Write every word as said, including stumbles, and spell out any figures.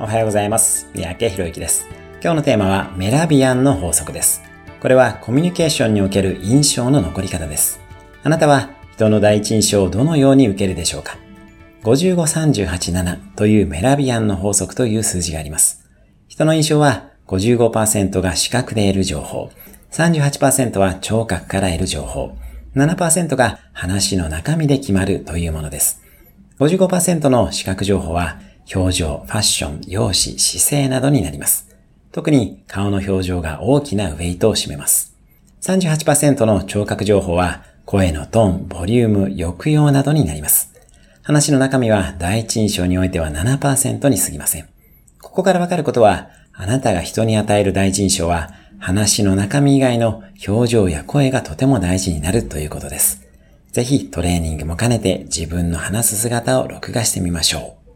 おはようございます。三宅博之です。今日のテーマはメラビアンの法則です。これはコミュニケーションにおける印象の残り方です。あなたは人の第一印象をどのように受けるでしょうか。ごじゅうご、さんじゅうはち、ななというメラビアンの法則という数字があります。人の印象は ごじゅうごパーセント が視覚で得る情報、 さんじゅうはちパーセント は聴覚から得る情報、 ななパーセント が話の中身で決まるというものです。ごじゅうごパーセント の視覚情報は表情、ファッション、容姿、姿勢などになります。特に顔の表情が大きなウェイトを占めます。さんじゅうはちパーセント の聴覚情報は声のトーン、ボリューム、抑揚などになります。話の中身は第一印象においては ななパーセント に過ぎません。ここからわかることは、あなたが人に与える第一印象は話の中身以外の表情や声がとても大事になるということです。ぜひトレーニングも兼ねて自分の話す姿を録画してみましょう。